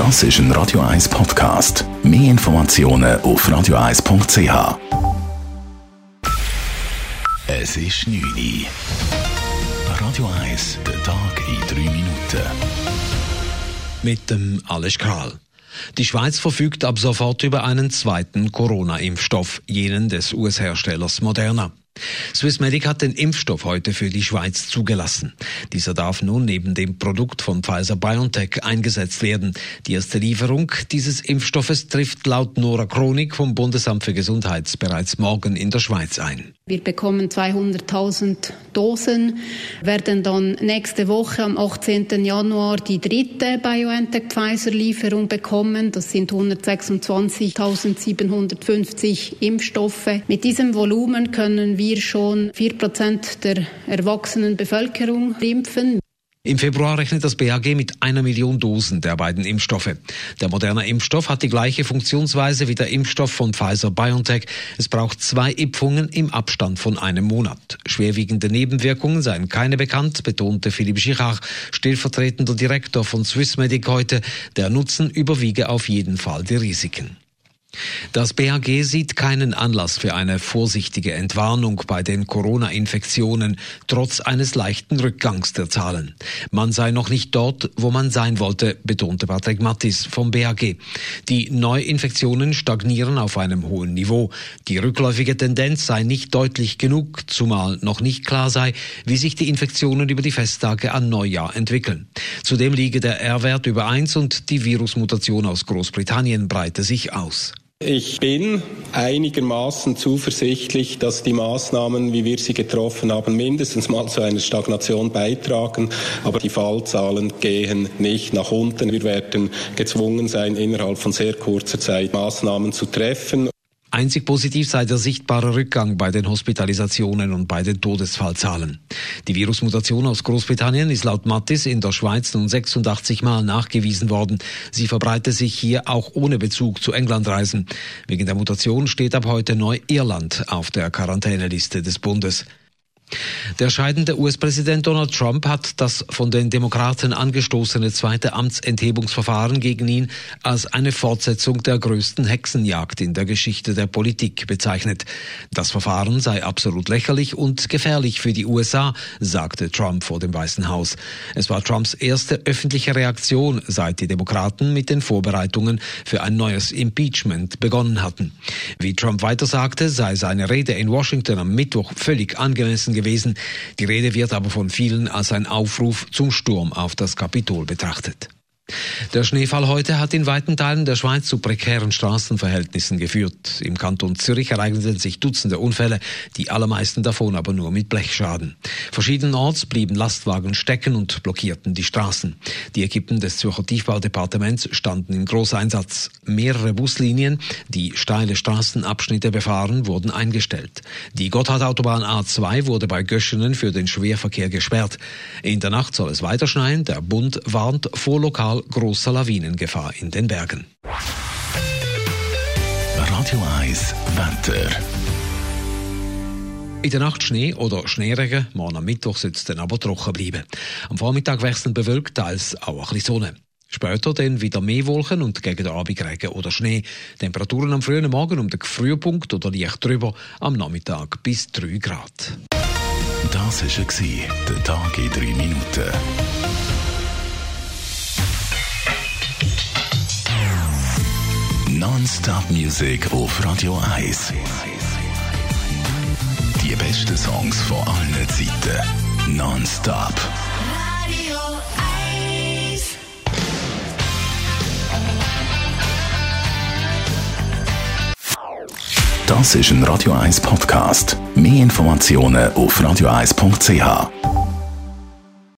Das ist ein Radio 1 Podcast. Mehr Informationen auf radio1.ch. Es ist 9 Uhr. Radio 1, der Tag in 3 Minuten. Mit dem Alex Kral. Die Schweiz verfügt ab sofort über einen zweiten Corona-Impfstoff, jenen des US-Herstellers Moderna. Swissmedic hat den Impfstoff heute für die Schweiz zugelassen. Dieser darf nun neben dem Produkt von Pfizer-BioNTech eingesetzt werden. Die erste Lieferung dieses Impfstoffes trifft laut Nora Chronik vom Bundesamt für Gesundheit bereits morgen in der Schweiz ein. Wir bekommen 200.000 Dosen, werden dann nächste Woche am 18. Januar die dritte BioNTech-Pfizer-Lieferung bekommen. Das sind 126.750 Impfstoffe. Mit diesem Volumen können wir schon 4% der erwachsenen Bevölkerung impfen. Im Februar rechnet das BAG mit 1 Million Dosen der beiden Impfstoffe. Der moderne Impfstoff hat die gleiche Funktionsweise wie der Impfstoff von Pfizer-BioNTech. Es braucht 2 Impfungen im Abstand von einem Monat. Schwerwiegende Nebenwirkungen seien keine bekannt, betonte Philipp Schirach, stellvertretender Direktor von Swissmedic heute. Der Nutzen überwiege auf jeden Fall die Risiken. Das BAG sieht keinen Anlass für eine vorsichtige Entwarnung bei den Corona-Infektionen, trotz eines leichten Rückgangs der Zahlen. Man sei noch nicht dort, wo man sein wollte, betonte Patrick Mattis vom BAG. Die Neuinfektionen stagnieren auf einem hohen Niveau. Die rückläufige Tendenz sei nicht deutlich genug, zumal noch nicht klar sei, wie sich die Infektionen über die Festtage an Neujahr entwickeln. Zudem liege der R-Wert über 1 und die Virusmutation aus Großbritannien breite sich aus. Ich bin einigermaßen zuversichtlich, dass die Maßnahmen, wie wir sie getroffen haben, mindestens mal zu einer Stagnation beitragen. Aber die Fallzahlen gehen nicht nach unten. Wir werden gezwungen sein, innerhalb von sehr kurzer Zeit Maßnahmen zu treffen. Einzig positiv sei der sichtbare Rückgang bei den Hospitalisationen und bei den Todesfallzahlen. Die Virusmutation aus Großbritannien ist laut Mathys in der Schweiz nun 86 Mal nachgewiesen worden. Sie verbreite sich hier auch ohne Bezug zu Englandreisen. Wegen der Mutation steht ab heute Neu-Irland auf der Quarantäneliste des Bundes. Der scheidende US-Präsident Donald Trump hat das von den Demokraten angestoßene zweite Amtsenthebungsverfahren gegen ihn als eine Fortsetzung der größten Hexenjagd in der Geschichte der Politik bezeichnet. Das Verfahren sei absolut lächerlich und gefährlich für die USA, sagte Trump vor dem Weißen Haus. Es war Trumps erste öffentliche Reaktion, seit die Demokraten mit den Vorbereitungen für ein neues Impeachment begonnen hatten. Wie Trump weiter sagte, sei seine Rede in Washington am Mittwoch völlig angemessen gewesen. Die Rede wird aber von vielen als ein Aufruf zum Sturm auf das Kapitol betrachtet. Der Schneefall heute hat in weiten Teilen der Schweiz zu prekären Straßenverhältnissen geführt. Im Kanton Zürich ereigneten sich Dutzende Unfälle, die allermeisten davon aber nur mit Blechschaden. Verschiedenorts blieben Lastwagen stecken und blockierten die Straßen. Die Equipen des Zürcher Tiefbaudepartements standen in Großeinsatz. Mehrere Buslinien, die steile Straßenabschnitte befahren, wurden eingestellt. Die Gotthardautobahn A2 wurde bei Göschenen für den Schwerverkehr gesperrt. In der Nacht soll es weiter schneien. Der Bund warnt vor lokal grosser Lawinengefahr in den Bergen. Radio 1 Wetter. In der Nacht Schnee oder Schneeregen, morgen am Mittwoch soll es dann aber trocken bleiben. Am Vormittag wechselnd bewölkt, teils auch ein bisschen Sonne. Später dann wieder mehr Wolken und gegen den Abend Regen oder Schnee. Temperaturen am frühen Morgen um den Frühpunkt oder leicht drüber, am Nachmittag bis 3 Grad. Das war der Tag in 3 Minuten. Non-Stop Music auf Radio 1. Die besten Songs von allen Zeiten. Non-Stop. Radio 1. Das ist ein Radio 1 Podcast. Mehr Informationen auf radio1.ch.